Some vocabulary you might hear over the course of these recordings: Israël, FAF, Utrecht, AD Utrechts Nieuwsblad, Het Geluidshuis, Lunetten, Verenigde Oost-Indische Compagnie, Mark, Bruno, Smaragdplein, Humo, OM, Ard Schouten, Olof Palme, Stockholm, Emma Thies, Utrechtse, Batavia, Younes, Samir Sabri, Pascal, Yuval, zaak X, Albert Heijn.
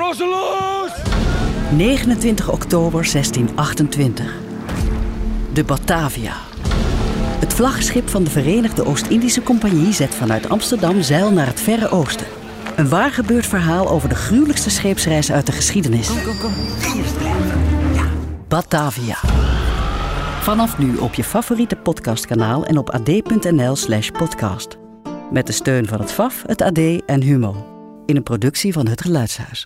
Proceloos! 29 oktober 1628. De Batavia. Het vlaggenschip van de Verenigde Oost-Indische Compagnie zet vanuit Amsterdam zeil naar het Verre Oosten. Een waargebeurd verhaal over de gruwelijkste scheepsreis uit de geschiedenis. Kom. Ja. Batavia. Vanaf nu op je favoriete podcastkanaal en op ad.nl/podcast. Met de steun van het FAF, het AD en Humo. In een productie van Het Geluidshuis.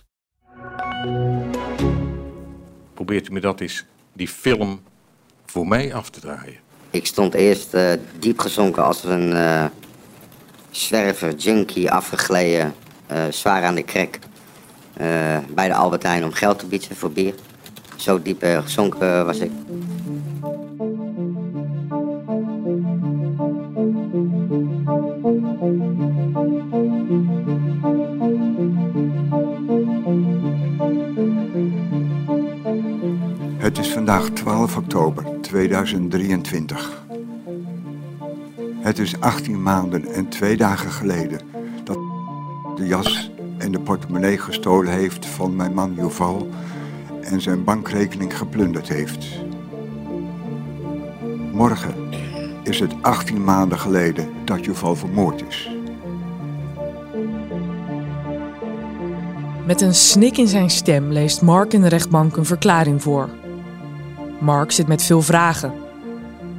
Probeert u me dat eens, die film, voor mij af te draaien? Ik stond eerst diep gezonken als een zwerver, junkie, afgegleden, zwaar aan de krek. Bij de Albert Heijn om geld te bieden voor bier. Zo diep gezonken was ik. Het is vandaag 12 oktober 2023. Het is 18 maanden en 2 dagen geleden dat de jas en de portemonnee gestolen heeft van mijn man Yuval en zijn bankrekening geplunderd heeft. Morgen is het 18 maanden geleden dat Yuval vermoord is. Met een snik in zijn stem leest Mark in de rechtbank een verklaring voor. Mark zit met veel vragen.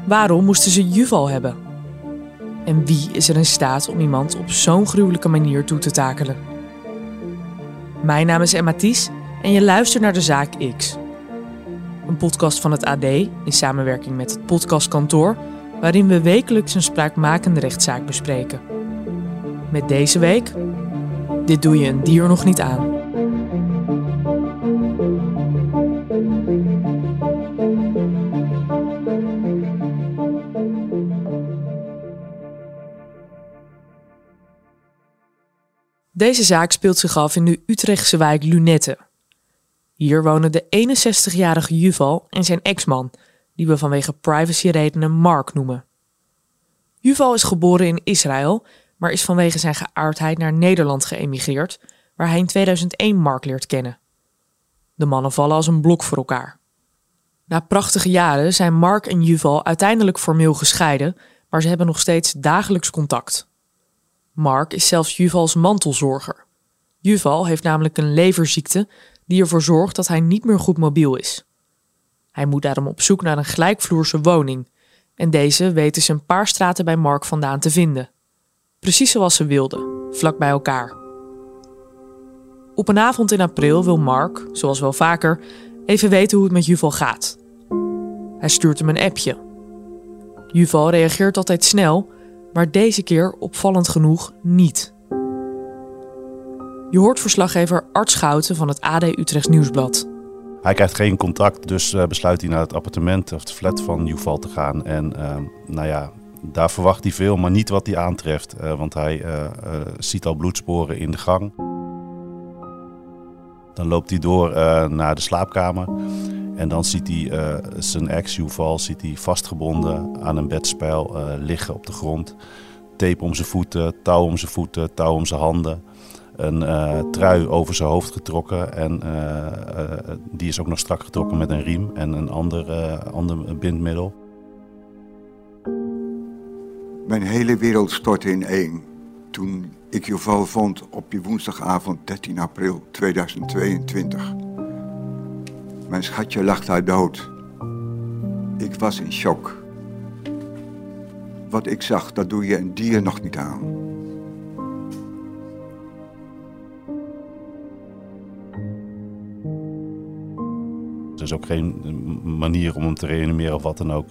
Waarom moesten ze Yuval hebben? En wie is er in staat om iemand op zo'n gruwelijke manier toe te takelen? Mijn naam is Emma Thies en je luistert naar de Zaak X. Een podcast van het AD in samenwerking met het podcastkantoor, waarin we wekelijks een spraakmakende rechtszaak bespreken. Met deze week: dit doe je een dier nog niet aan. Deze zaak speelt zich af in de Utrechtse wijk Lunetten. Hier wonen de 61-jarige Yuval en zijn ex-man, die we vanwege privacyredenen Mark noemen. Yuval is geboren in Israël, maar is vanwege zijn geaardheid naar Nederland geëmigreerd, waar hij in 2001 Mark leert kennen. De mannen vallen als een blok voor elkaar. Na prachtige jaren zijn Mark en Yuval uiteindelijk formeel gescheiden, maar ze hebben nog steeds dagelijks contact. Mark is zelfs Yuvals mantelzorger. Yuval heeft namelijk een leverziekte die ervoor zorgt dat hij niet meer goed mobiel is. Hij moet daarom op zoek naar een gelijkvloerse woning, en deze weten ze een paar straten bij Mark vandaan te vinden. Precies zoals ze wilden, vlak bij elkaar. Op een avond in april wil Mark, zoals wel vaker, even weten hoe het met Yuval gaat. Hij stuurt hem een appje. Yuval reageert altijd snel, maar deze keer opvallend genoeg niet. Je hoort verslaggever Ard Schouten van het AD Utrechts Nieuwsblad. Hij krijgt geen contact, dus besluit hij naar het appartement of de flat van Yuval te gaan. En daar verwacht hij veel, maar niet wat hij aantreft, want hij ziet al bloedsporen in de gang. Dan loopt hij door naar de slaapkamer en dan ziet hij zijn ex Yuval vastgebonden aan een bedspijl liggen op de grond. Tape om zijn voeten, touw om zijn voeten, touw om zijn handen. Een trui over zijn hoofd getrokken en die is ook nog strak getrokken met een riem en een ander bindmiddel. Mijn hele wereld stortte ineen toen ik Yuval vond op die woensdagavond 13 april 2022. Mijn schatje lag daar dood. Ik was in shock. Wat ik zag, dat doe je een dier nog niet aan. Er is ook geen manier om hem te reanimeren of wat dan ook.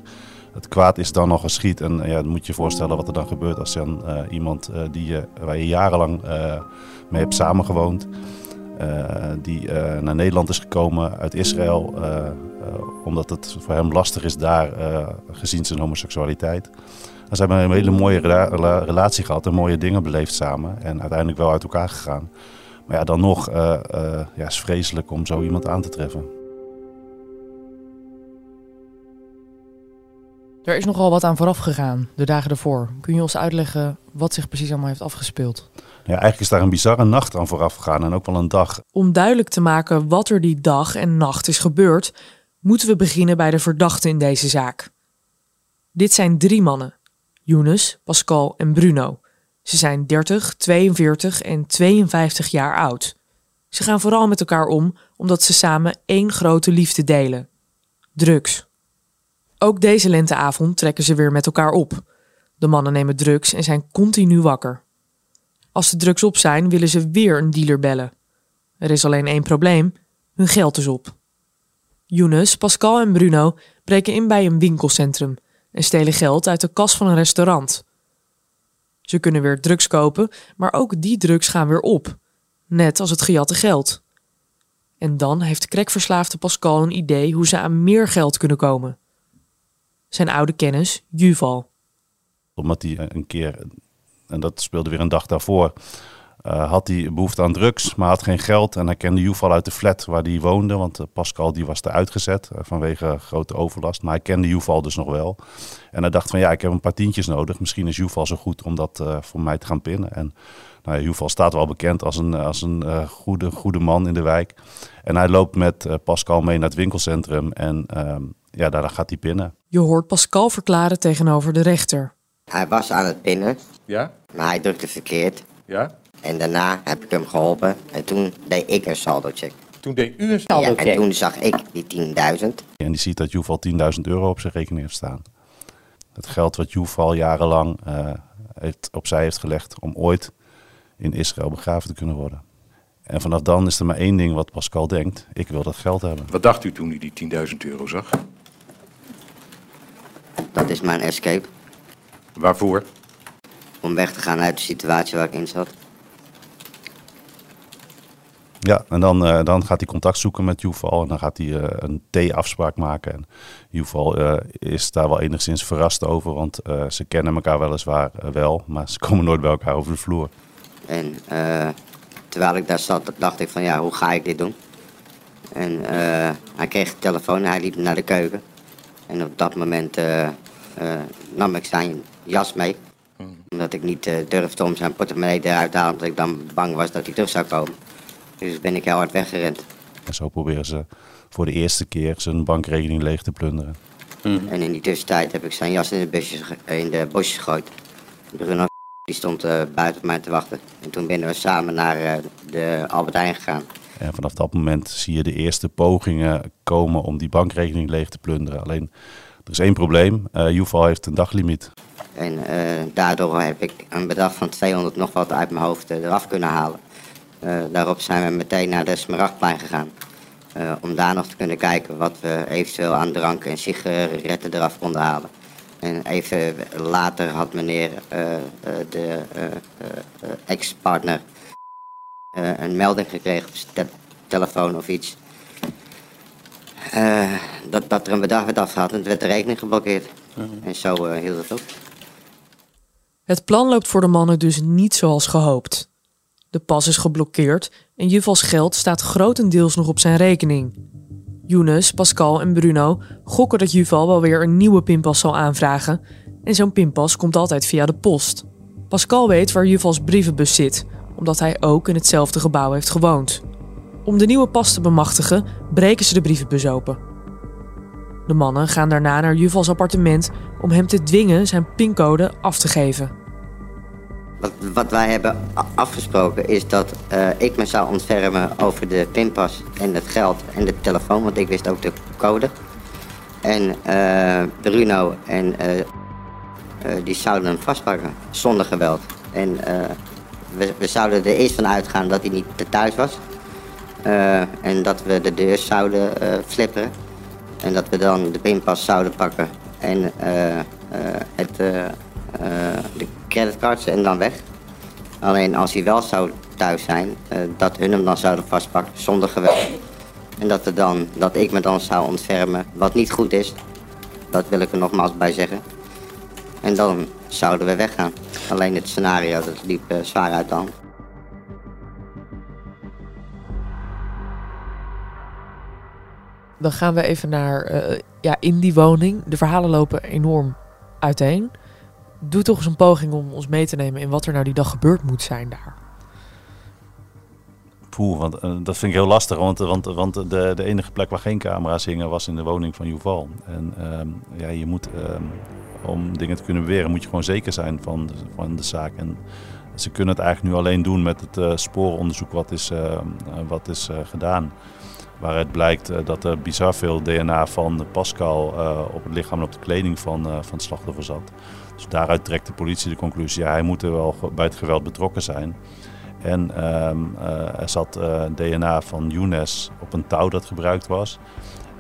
Het kwaad is dan nog geschied en ja, dan moet je je voorstellen wat er dan gebeurt als dan iemand waar je jarenlang mee hebt samengewoond, die naar Nederland is gekomen uit Israël, omdat het voor hem lastig is daar, gezien zijn homoseksualiteit. En ze hebben een hele mooie relatie gehad en mooie dingen beleefd samen en uiteindelijk wel uit elkaar gegaan. Maar ja, dan nog is vreselijk om zo iemand aan te treffen. Er is nogal wat aan vooraf gegaan, de dagen ervoor. Kun je ons uitleggen wat zich precies allemaal heeft afgespeeld? Ja, eigenlijk is daar een bizarre nacht aan vooraf gegaan en ook wel een dag. Om duidelijk te maken wat er die dag en nacht is gebeurd, moeten we beginnen bij de verdachten in deze zaak. Dit zijn 3 mannen, Younes, Pascal en Bruno. Ze zijn 30, 42 en 52 jaar oud. Ze gaan vooral met elkaar om omdat ze samen één grote liefde delen. Drugs. Ook deze lenteavond trekken ze weer met elkaar op. De mannen nemen drugs en zijn continu wakker. Als de drugs op zijn, willen ze weer een dealer bellen. Er is alleen één probleem, hun geld is op. Younes, Pascal en Bruno breken in bij een winkelcentrum en stelen geld uit de kas van een restaurant. Ze kunnen weer drugs kopen, maar ook die drugs gaan weer op. Net als het gejatte geld. En dan heeft crackverslaafde Pascal een idee hoe ze aan meer geld kunnen komen. Zijn oude kennis, Yuval. Omdat hij een keer, en dat speelde weer een dag daarvoor, had hij behoefte aan drugs, maar had geen geld. En hij kende Yuval uit de flat waar hij woonde, want Pascal die was eruit gezet vanwege grote overlast. Maar hij kende Yuval dus nog wel. En hij dacht van ja, ik heb een paar tientjes nodig. Misschien is Yuval zo goed om dat voor mij te gaan pinnen. En nou, Yuval staat wel bekend als een goede man in de wijk. En hij loopt met Pascal mee naar het winkelcentrum en ja, daar gaat hij pinnen. Je hoort Pascal verklaren tegenover de rechter. Hij was aan het pinnen, ja? Maar hij drukte verkeerd. Ja? En daarna heb ik hem geholpen en toen deed ik een saldocheck. Toen deed u een saldocheck? Ja, en toen zag ik die 10.000. En die ziet dat Yuval 10.000 euro op zijn rekening heeft staan. Het geld wat Yuval jarenlang opzij heeft gelegd om ooit in Israël begraven te kunnen worden. En vanaf dan is er maar één ding wat Pascal denkt. Ik wil dat geld hebben. Wat dacht u toen u die 10.000 euro zag? Dat is mijn escape. Waarvoor? Om weg te gaan uit de situatie waar ik in zat. Ja, en dan gaat hij contact zoeken met Yuval en dan gaat hij een thee-afspraak maken. En Yuval is daar wel enigszins verrast over, want ze kennen elkaar weliswaar wel, maar ze komen nooit bij elkaar over de vloer. En terwijl ik daar zat, dacht ik van ja, hoe ga ik dit doen? En hij kreeg de telefoon en hij liep naar de keuken. En op dat moment nam ik zijn jas mee. Omdat ik niet durfde om zijn portemonnee eruit te halen, omdat ik dan bang was dat hij terug zou komen. Dus ben ik heel hard weggerend. En zo proberen ze voor de eerste keer zijn bankrekening leeg te plunderen. Mm. En in die tussentijd heb ik zijn jas in de bosjes gegooid. Bruno die stond buiten op mij te wachten. En toen zijn we samen naar de Albert Heijn gegaan. En vanaf dat moment zie je de eerste pogingen komen om die bankrekening leeg te plunderen. Alleen, er is één probleem. Yuval heeft een daglimiet. En daardoor heb ik een bedrag van 200 nog wat uit mijn hoofd eraf kunnen halen. Daarop zijn we meteen naar de Smaragdplein gegaan. Om daar nog te kunnen kijken wat we eventueel aan drank en sigaretten eraf konden halen. En even later had meneer de ex-partner een melding gekregen op zijn telefoon of iets. Dat er een bedrag werd afgehaald en het werd de rekening geblokkeerd. En zo hield het op. Het plan loopt voor de mannen dus niet zoals gehoopt. De pas is geblokkeerd en Yuvals geld staat grotendeels nog op zijn rekening. Younes, Pascal en Bruno gokken dat Yuval wel weer een nieuwe pinpas zal aanvragen. En zo'n pinpas komt altijd via de post. Pascal weet waar Yuvals brievenbus zit, omdat hij ook in hetzelfde gebouw heeft gewoond. Om de nieuwe pas te bemachtigen, breken ze de brievenbus open. De mannen gaan daarna naar Yuvals appartement om hem te dwingen zijn pincode af te geven. Wat wij hebben afgesproken is dat ik me zou ontfermen over de pinpas en het geld en de telefoon, want ik wist ook de code. En Bruno en die zouden hem vastpakken zonder geweld. En we zouden er eerst van uitgaan dat hij niet thuis was. En dat we de deur zouden flipperen. En dat we dan de pinpas zouden pakken en de creditcards en dan weg. Alleen als hij wel zou thuis zijn, dat hun hem dan zouden vastpakken zonder geweld. En dat ik me dan zou ontfermen, wat niet goed is. Dat wil ik er nogmaals bij zeggen. En dan zouden we weggaan. Alleen het scenario, dat liep zwaar uit de hand. Dan gaan we even naar in die woning. De verhalen lopen enorm uiteen. Doe toch eens een poging om ons mee te nemen in wat er nou die dag gebeurd moet zijn daar. Want dat vind ik heel lastig, want de enige plek waar geen camera's hingen was in de woning van Yuval. En ja, je moet, om dingen te kunnen beweren, moet je gewoon zeker zijn van de zaak. En ze kunnen het eigenlijk nu alleen doen met het sporenonderzoek wat is gedaan. Waaruit blijkt dat er bizar veel DNA van Pascal op het lichaam en op de kleding van het slachtoffer zat. Dus daaruit trekt de politie de conclusie, ja, hij moet er wel bij het geweld betrokken zijn. En er zat DNA van Younes op een touw dat gebruikt was.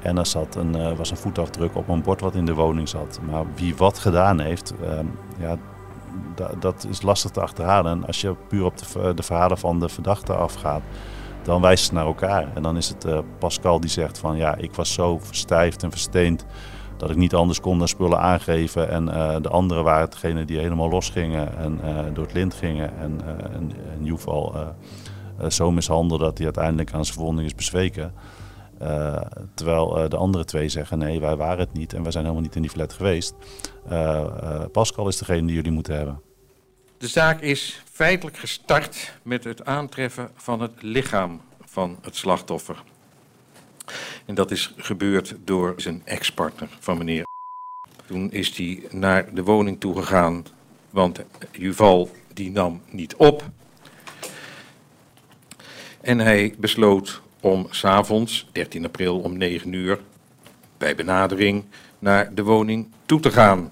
En er zat was een voetafdruk op een bord wat in de woning zat. Maar wie wat gedaan heeft, ja, dat is lastig te achterhalen. En als je puur op de verhalen van de verdachte afgaat, dan wijst het naar elkaar. En dan is het Pascal die zegt van ja, ik was zo verstijfd en versteend dat ik niet anders kon dan spullen aangeven. En de anderen waren degene die helemaal losgingen en door het lint gingen. En Yuval zo mishandelde dat hij uiteindelijk aan zijn verwonding is bezweken. Terwijl de andere twee zeggen nee, wij waren het niet en wij zijn helemaal niet in die flat geweest. Pascal is degene die jullie moeten hebben. De zaak is feitelijk gestart met het aantreffen van het lichaam van het slachtoffer. En dat is gebeurd door zijn ex-partner van meneer. Toen is hij naar de woning toegegaan, want Yuval die nam niet op. En hij besloot om 's avonds, 13 april om 9 uur, bij benadering naar de woning toe te gaan.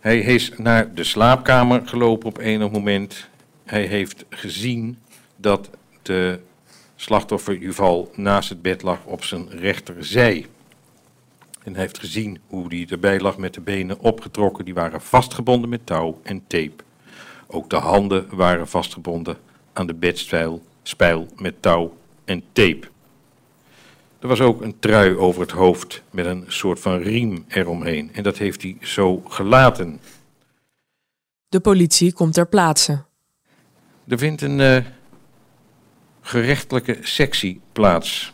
Hij is naar de slaapkamer gelopen op enig moment. Hij heeft gezien dat de slachtoffer Yuval naast het bed lag op zijn rechterzij. En hij heeft gezien hoe hij erbij lag met de benen opgetrokken. Die waren vastgebonden met touw en tape. Ook de handen waren vastgebonden aan de bedspijl met touw en tape. Er was ook een trui over het hoofd met een soort van riem eromheen. En dat heeft hij zo gelaten. De politie komt ter plaatse. Er vindt een gerechtelijke sectie plaats.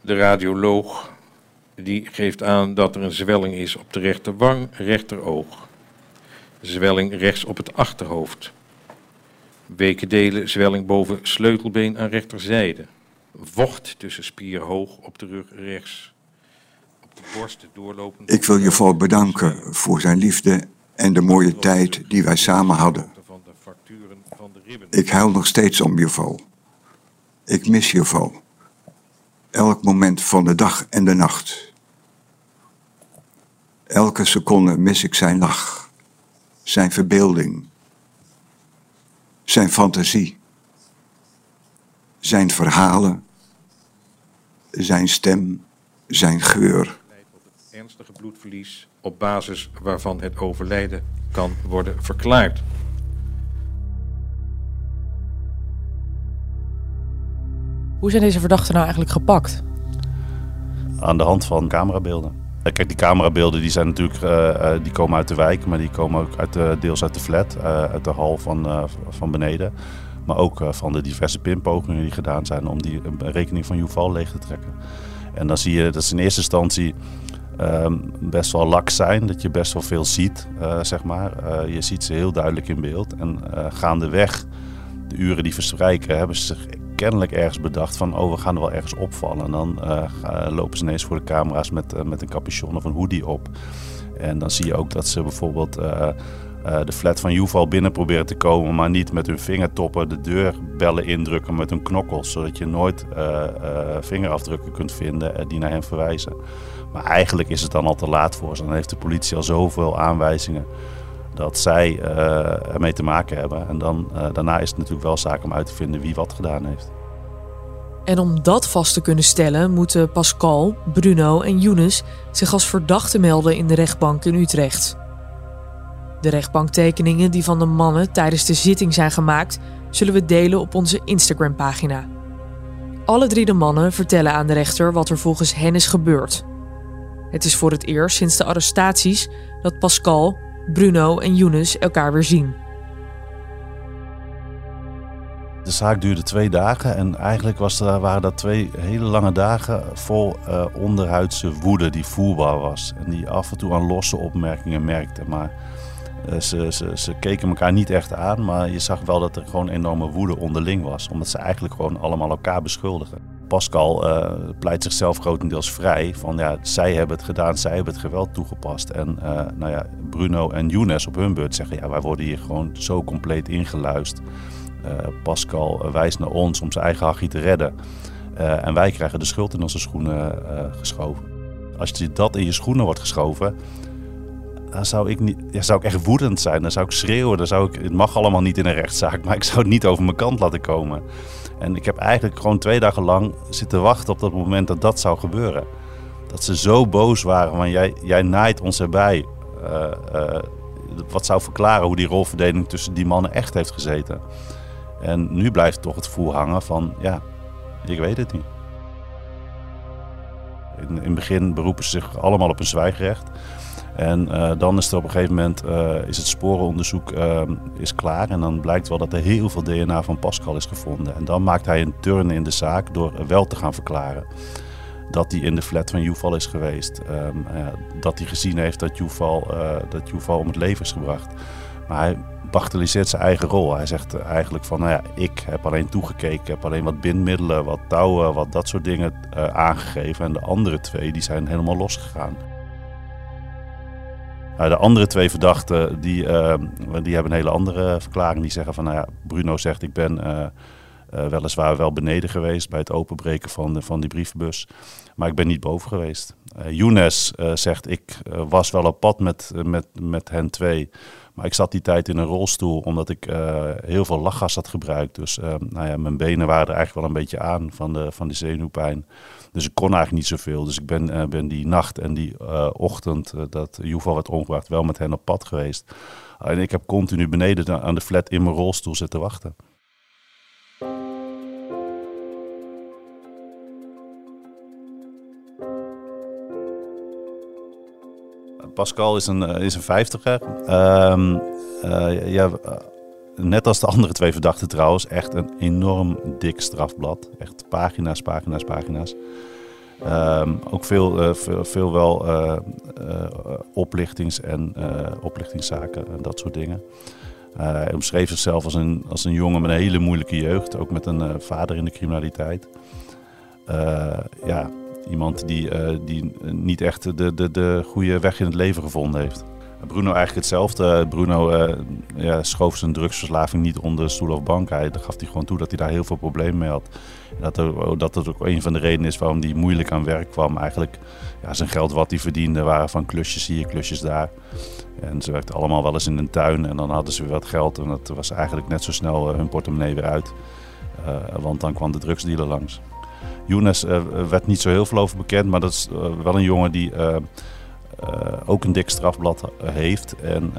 De radioloog die geeft aan dat er een zwelling is op de rechterwang, rechteroog. Zwelling rechts op het achterhoofd. Weke delen, zwelling boven sleutelbeen aan rechterzijde. Vocht tussen spierhoog op de rug rechts. Op de borst doorlopend. Ik wil Yuval bedanken voor zijn liefde en de mooie tijd die wij samen hadden. Ik huil nog steeds om Yuval. Ik mis Yuval. Elk moment van de dag en de nacht. Elke seconde mis ik zijn lach. Zijn verbeelding. Zijn fantasie. Zijn verhalen, zijn stem, zijn geur. Ernstige bloedverlies op basis waarvan het overlijden kan worden verklaard. Hoe zijn deze verdachten nou eigenlijk gepakt? Aan de hand van camerabeelden. Kijk, die camerabeelden die zijn natuurlijk, die komen uit de wijk, maar die komen ook deels uit de flat, uit de hal van beneden. Maar ook van de diverse pinpogingen die gedaan zijn om die rekening van Yuval leeg te trekken. En dan zie je dat ze in eerste instantie best wel laks zijn, dat je best wel veel ziet, zeg maar. Je ziet ze heel duidelijk in beeld. En gaandeweg, de uren die verstrijken, hebben ze zich kennelijk ergens bedacht van oh, we gaan er wel ergens opvallen. En dan lopen ze ineens voor de camera's met een capuchon of een hoodie op. En dan zie je ook dat ze bijvoorbeeld de flat van Yuval binnen proberen te komen, maar niet met hun vingertoppen de deurbellen indrukken met hun knokkels, zodat je nooit vingerafdrukken kunt vinden die naar hen verwijzen. Maar eigenlijk is het dan al te laat voor ze. Dan heeft de politie al zoveel aanwijzingen dat zij ermee te maken hebben. En dan, daarna is het natuurlijk wel zaak om uit te vinden wie wat gedaan heeft. En om dat vast te kunnen stellen, moeten Pascal, Bruno en Younes zich als verdachten melden in de rechtbank in Utrecht. De rechtbanktekeningen die van de mannen tijdens de zitting zijn gemaakt, zullen we delen op onze Instagram-pagina. Alle drie de mannen vertellen aan de rechter wat er volgens hen is gebeurd. Het is voor het eerst sinds de arrestaties dat Pascal, Bruno en Younes elkaar weer zien. De zaak duurde 2 dagen en eigenlijk waren dat 2 hele lange dagen vol onderhuidse woede die voelbaar was. En die af en toe aan losse opmerkingen merkte, maar Ze keken elkaar niet echt aan, maar je zag wel dat er gewoon enorme woede onderling was. Omdat ze eigenlijk gewoon allemaal elkaar beschuldigen. Pascal pleit zichzelf grotendeels vrij van ja, zij hebben het gedaan, zij hebben het geweld toegepast. En nou ja, Bruno en Younes op hun beurt zeggen ja, wij worden hier gewoon zo compleet ingeluisterd. Pascal wijst naar ons om zijn eigen hachie te redden. En wij krijgen de schuld in onze schoenen geschoven. Als je dat in je schoenen wordt geschoven, dan zou ik echt woedend zijn. Dan zou ik schreeuwen. Dan zou ik, het mag allemaal niet in een rechtszaak, maar ik zou het niet over mijn kant laten komen. En ik heb eigenlijk gewoon 2 dagen lang zitten wachten op dat moment dat dat zou gebeuren. Dat ze zo boos waren, van jij naait ons erbij. Wat zou verklaren hoe die rolverdeling tussen die mannen echt heeft gezeten. En nu blijft toch het gevoel hangen van, ja, ik weet het niet. In het begin beroepen ze zich allemaal op een zwijgrecht. En dan is er op een gegeven moment is het sporenonderzoek is klaar. En dan blijkt wel dat er heel veel DNA van Pascal is gevonden. En dan maakt hij een turn in de zaak door wel te gaan verklaren. Dat hij in de flat van Yuval is geweest. Dat hij gezien heeft dat Yuval om het leven is gebracht. Maar hij bagatelliseert zijn eigen rol. Hij zegt eigenlijk van, nou ja, ik heb alleen toegekeken. Ik heb alleen wat bindmiddelen, wat touwen, wat dat soort dingen aangegeven. En de andere 2 die zijn helemaal losgegaan. De andere 2 verdachten die hebben een hele andere verklaring. Die zeggen van, nou ja, Bruno zegt ik ben weliswaar wel beneden geweest bij het openbreken van die brievenbus. Maar ik ben niet boven geweest. Younes zegt ik was wel op pad met hen 2. Maar ik zat die tijd in een rolstoel omdat ik heel veel lachgas had gebruikt. Dus nou ja, mijn benen waren er eigenlijk wel een beetje aan van die zenuwpijn. Dus ik kon eigenlijk niet zoveel. Dus ik ben die nacht en die ochtend dat Yuval werd omgebracht wel met hen op pad geweest. En ik heb continu beneden aan de flat in mijn rolstoel zitten wachten. Pascal is een 50er. Ja, net als de andere 2 verdachten trouwens. Echt een enorm dik strafblad. Echt pagina's. Ook veel wel oplichtings- en oplichtingszaken en dat soort dingen. Hij omschreef zichzelf als een jongen met een hele moeilijke jeugd. Ook met een vader in de criminaliteit. Ja... Iemand die niet echt de goede weg in het leven gevonden heeft. Bruno eigenlijk hetzelfde. Bruno ja, schoof zijn drugsverslaving niet onder stoel of bank. Hij gaf hij gewoon toe dat hij daar heel veel problemen mee had. Dat het ook een van de redenen is waarom hij moeilijk aan werk kwam. Eigenlijk ja, zijn geld wat hij verdiende waren van klusjes hier, klusjes daar. En ze werkten allemaal wel eens in een tuin en dan hadden ze weer wat geld. En dat was eigenlijk net zo snel hun portemonnee weer uit. Want dan kwam de drugsdealer langs. Younes werd niet zo heel veel over bekend, maar dat is wel een jongen die ook een dik strafblad heeft. En,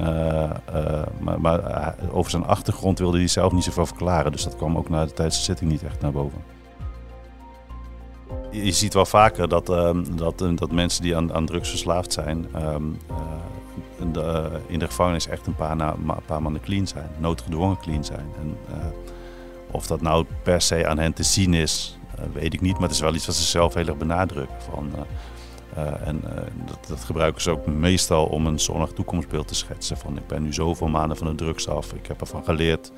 maar over zijn achtergrond wilde hij zelf niet zoveel verklaren, dus dat kwam ook tijdens de zitting niet echt naar boven. Je ziet wel vaker dat mensen die aan drugs verslaafd zijn, in de gevangenis echt een paar maanden clean zijn, noodgedwongen clean zijn. En, of dat nou per se aan hen te zien is, weet ik niet, maar het is wel iets wat ze zelf heel erg benadrukken. Dat gebruiken ze ook meestal om een zonnig toekomstbeeld te schetsen. Van ik ben nu zoveel maanden van de drugs af, ik heb ervan geleerd.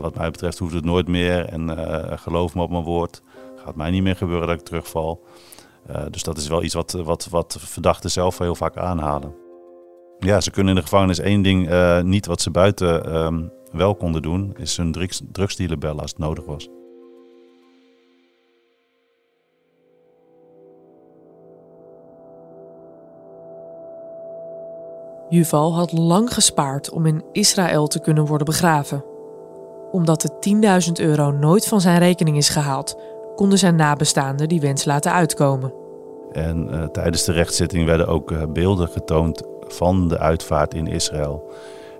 Wat mij betreft hoeft het nooit meer en geloof me op mijn woord. Gaat mij niet meer gebeuren dat ik terugval. Dus dat is wel iets wat verdachten zelf heel vaak aanhalen. Ja, ze kunnen in de gevangenis één ding niet wat ze buiten wel konden doen. Is hun drugsdealer bellen als het nodig was. Yuval had lang gespaard om in Israël te kunnen worden begraven. Omdat de 10.000 euro nooit van zijn rekening is gehaald, konden zijn nabestaanden die wens laten uitkomen. En tijdens de rechtszitting werden ook beelden getoond van de uitvaart in Israël.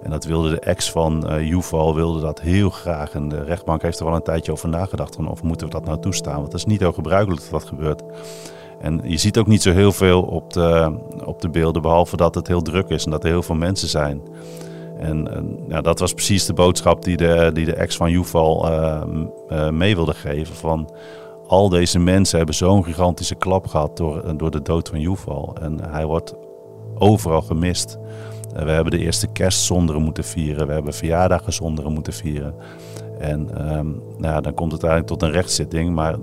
En dat wilde de ex van Yuval wilde dat heel graag. En de rechtbank heeft er wel een tijdje over nagedacht van of moeten we dat nou toestaan, want dat is niet heel gebruikelijk dat dat gebeurt. En je ziet ook niet zo heel veel op de beelden, behalve dat het heel druk is en dat er heel veel mensen zijn. En ja, dat was precies de boodschap die de ex van Yuval mee wilde geven. Van, al deze mensen hebben zo'n gigantische klap gehad door de dood van Yuval. En hij wordt overal gemist. We hebben de eerste kerst zonder moeten vieren. We hebben verjaardagen zonder moeten vieren. En dan komt het eigenlijk tot een rechtszitting. Maar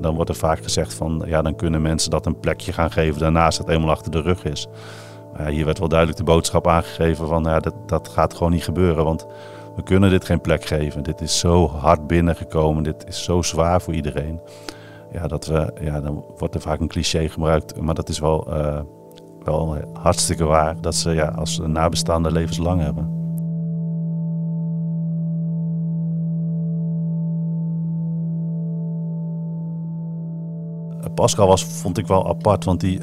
dan wordt er vaak gezegd van... ja, dan kunnen mensen dat een plekje gaan geven daarnaast het eenmaal achter de rug is. Maar hier werd wel duidelijk de boodschap aangegeven van... ja, dat gaat gewoon niet gebeuren, want we kunnen dit geen plek geven. Dit is zo hard binnengekomen, dit is zo zwaar voor iedereen. Ja, dan wordt er vaak een cliché gebruikt, maar dat is wel hartstikke waar... dat ze als nabestaande levenslang hebben. Pascal was, vond ik wel apart, want die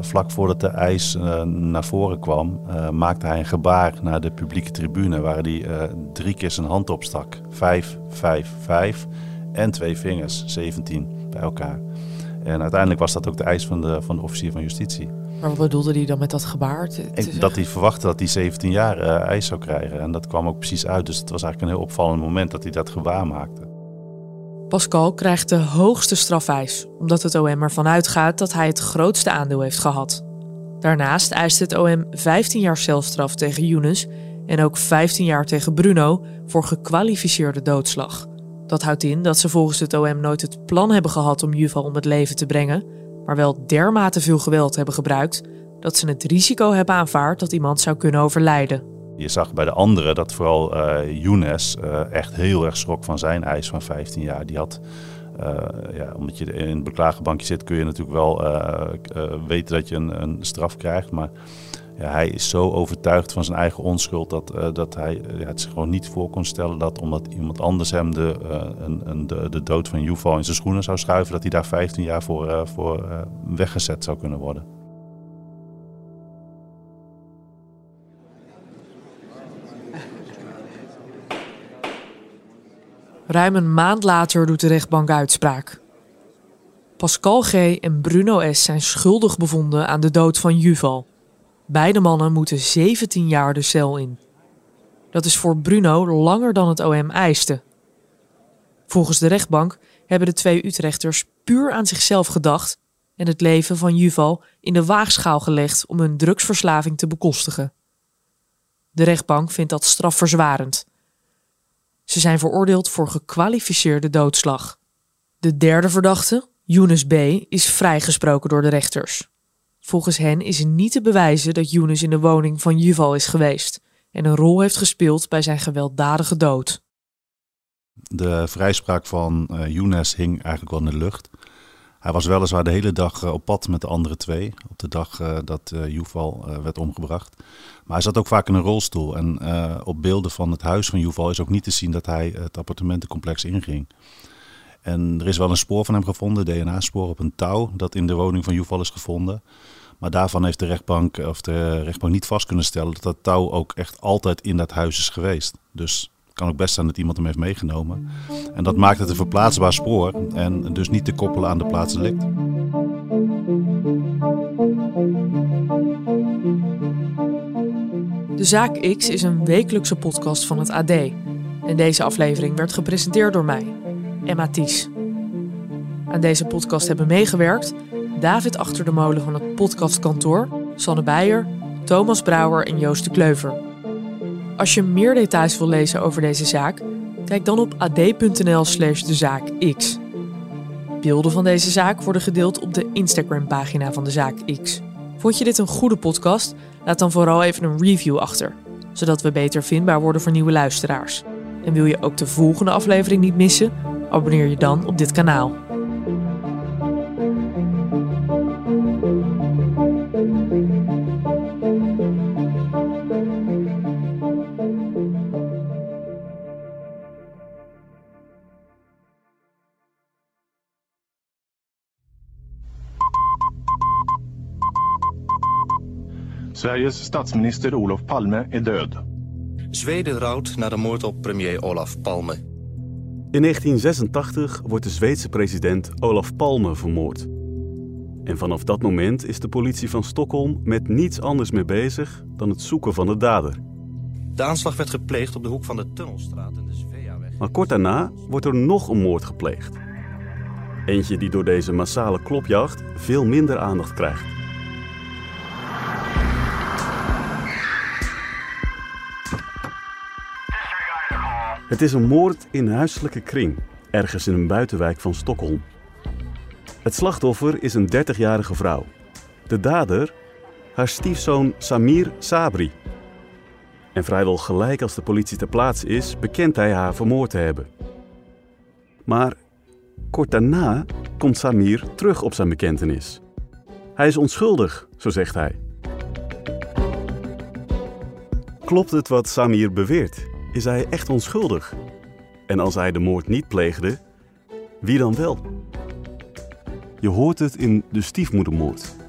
vlak voordat de eis naar voren kwam... maakte hij een gebaar naar de publieke tribune... waar hij 3 keer zijn hand opstak. 5, 5, 5 en 2 vingers, 17 bij elkaar. En uiteindelijk was dat ook de eis van de officier van justitie. Maar wat bedoelde hij dan met dat gebaar? Dat hij verwachtte dat hij 17 jaar eis zou krijgen. En dat kwam ook precies uit, dus het was eigenlijk een heel opvallend moment dat hij dat gebaar maakte. Pascal krijgt de hoogste strafeis, omdat het OM ervan uitgaat dat hij het grootste aandeel heeft gehad. Daarnaast eist het OM 15 jaar celstraf tegen Younes en ook 15 jaar tegen Bruno voor gekwalificeerde doodslag. Dat houdt in dat ze volgens het OM nooit het plan hebben gehad om Yuval om het leven te brengen, maar wel dermate veel geweld hebben gebruikt dat ze het risico hebben aanvaard dat iemand zou kunnen overlijden. Je zag bij de anderen dat vooral Younes echt heel erg schrok van zijn eis van 15 jaar. Die had, omdat je in het beklagerbankje zit, kun je natuurlijk wel weten dat je een straf krijgt. Maar ja, hij is zo overtuigd van zijn eigen onschuld dat hij het zich gewoon niet voor kon stellen dat omdat iemand anders hem de dood van Yuval in zijn schoenen zou schuiven, dat hij daar 15 jaar voor weggezet zou kunnen worden. Ruim een maand later doet de rechtbank uitspraak. Pascal G. en Bruno S. zijn schuldig bevonden aan de dood van Yuval. Beide mannen moeten 17 jaar de cel in. Dat is voor Bruno langer dan het OM eiste. Volgens de rechtbank hebben de twee Utrechters puur aan zichzelf gedacht... en het leven van Yuval in de waagschaal gelegd om hun drugsverslaving te bekostigen. De rechtbank vindt dat strafverzwarend... Ze zijn veroordeeld voor gekwalificeerde doodslag. De derde verdachte, Younes B., is vrijgesproken door de rechters. Volgens hen is niet te bewijzen dat Younes in de woning van Yuval is geweest... en een rol heeft gespeeld bij zijn gewelddadige dood. De vrijspraak van Younes hing eigenlijk wel in de lucht. Hij was weliswaar de hele dag op pad met de andere twee... op de dag dat Yuval werd omgebracht. Maar hij zat ook vaak in een rolstoel. En op beelden van het huis van Yuval is ook niet te zien... dat hij het appartementencomplex inging. En er is wel een spoor van hem gevonden, DNA-spoor op een touw... dat in de woning van Yuval is gevonden. Maar daarvan heeft de rechtbank niet vast kunnen stellen... dat dat touw ook echt altijd in dat huis is geweest. Dus... Het kan ook best zijn dat iemand hem heeft meegenomen. En dat maakt het een verplaatsbaar spoor en dus niet te koppelen aan de plaatsdelict. De Zaak X is een wekelijkse podcast van het AD. En deze aflevering werd gepresenteerd door mij, Emma Thies. Aan deze podcast hebben meegewerkt David Achter de Molen van het podcastkantoor, Sanne Beijer, Thomas Brouwer en Joost de Kleuver. Als je meer details wil lezen over deze zaak, kijk dan op ad.nl/dezaakx. Beelden van deze zaak worden gedeeld op de Instagram-pagina van de Zaak X. Vond je dit een goede podcast? Laat dan vooral even een review achter, zodat we beter vindbaar worden voor nieuwe luisteraars. En wil je ook de volgende aflevering niet missen? Abonneer je dan op dit kanaal. Sveriges statsminister Olof Palme är död. Zweden rouwt na de moord op premier Olof Palme. In 1986 wordt de Zweedse president Olof Palme vermoord. En vanaf dat moment is de politie van Stockholm met niets anders meer bezig dan het zoeken van de dader. De aanslag werd gepleegd op de hoek van de Tunnelstraat en de Sveaweg. Maar kort daarna wordt er nog een moord gepleegd. Eentje die door deze massale klopjacht veel minder aandacht krijgt. Het is een moord in huiselijke kring, ergens in een buitenwijk van Stockholm. Het slachtoffer is een 30-jarige vrouw. De dader, haar stiefzoon Samir Sabri. En vrijwel gelijk als de politie ter plaatse is, bekent hij haar vermoord te hebben. Maar kort daarna komt Samir terug op zijn bekentenis. Hij is onschuldig, zo zegt hij. Klopt het wat Samir beweert? Is hij echt onschuldig? En als hij de moord niet pleegde, wie dan wel? Je hoort het in De Stiefmoedermoord.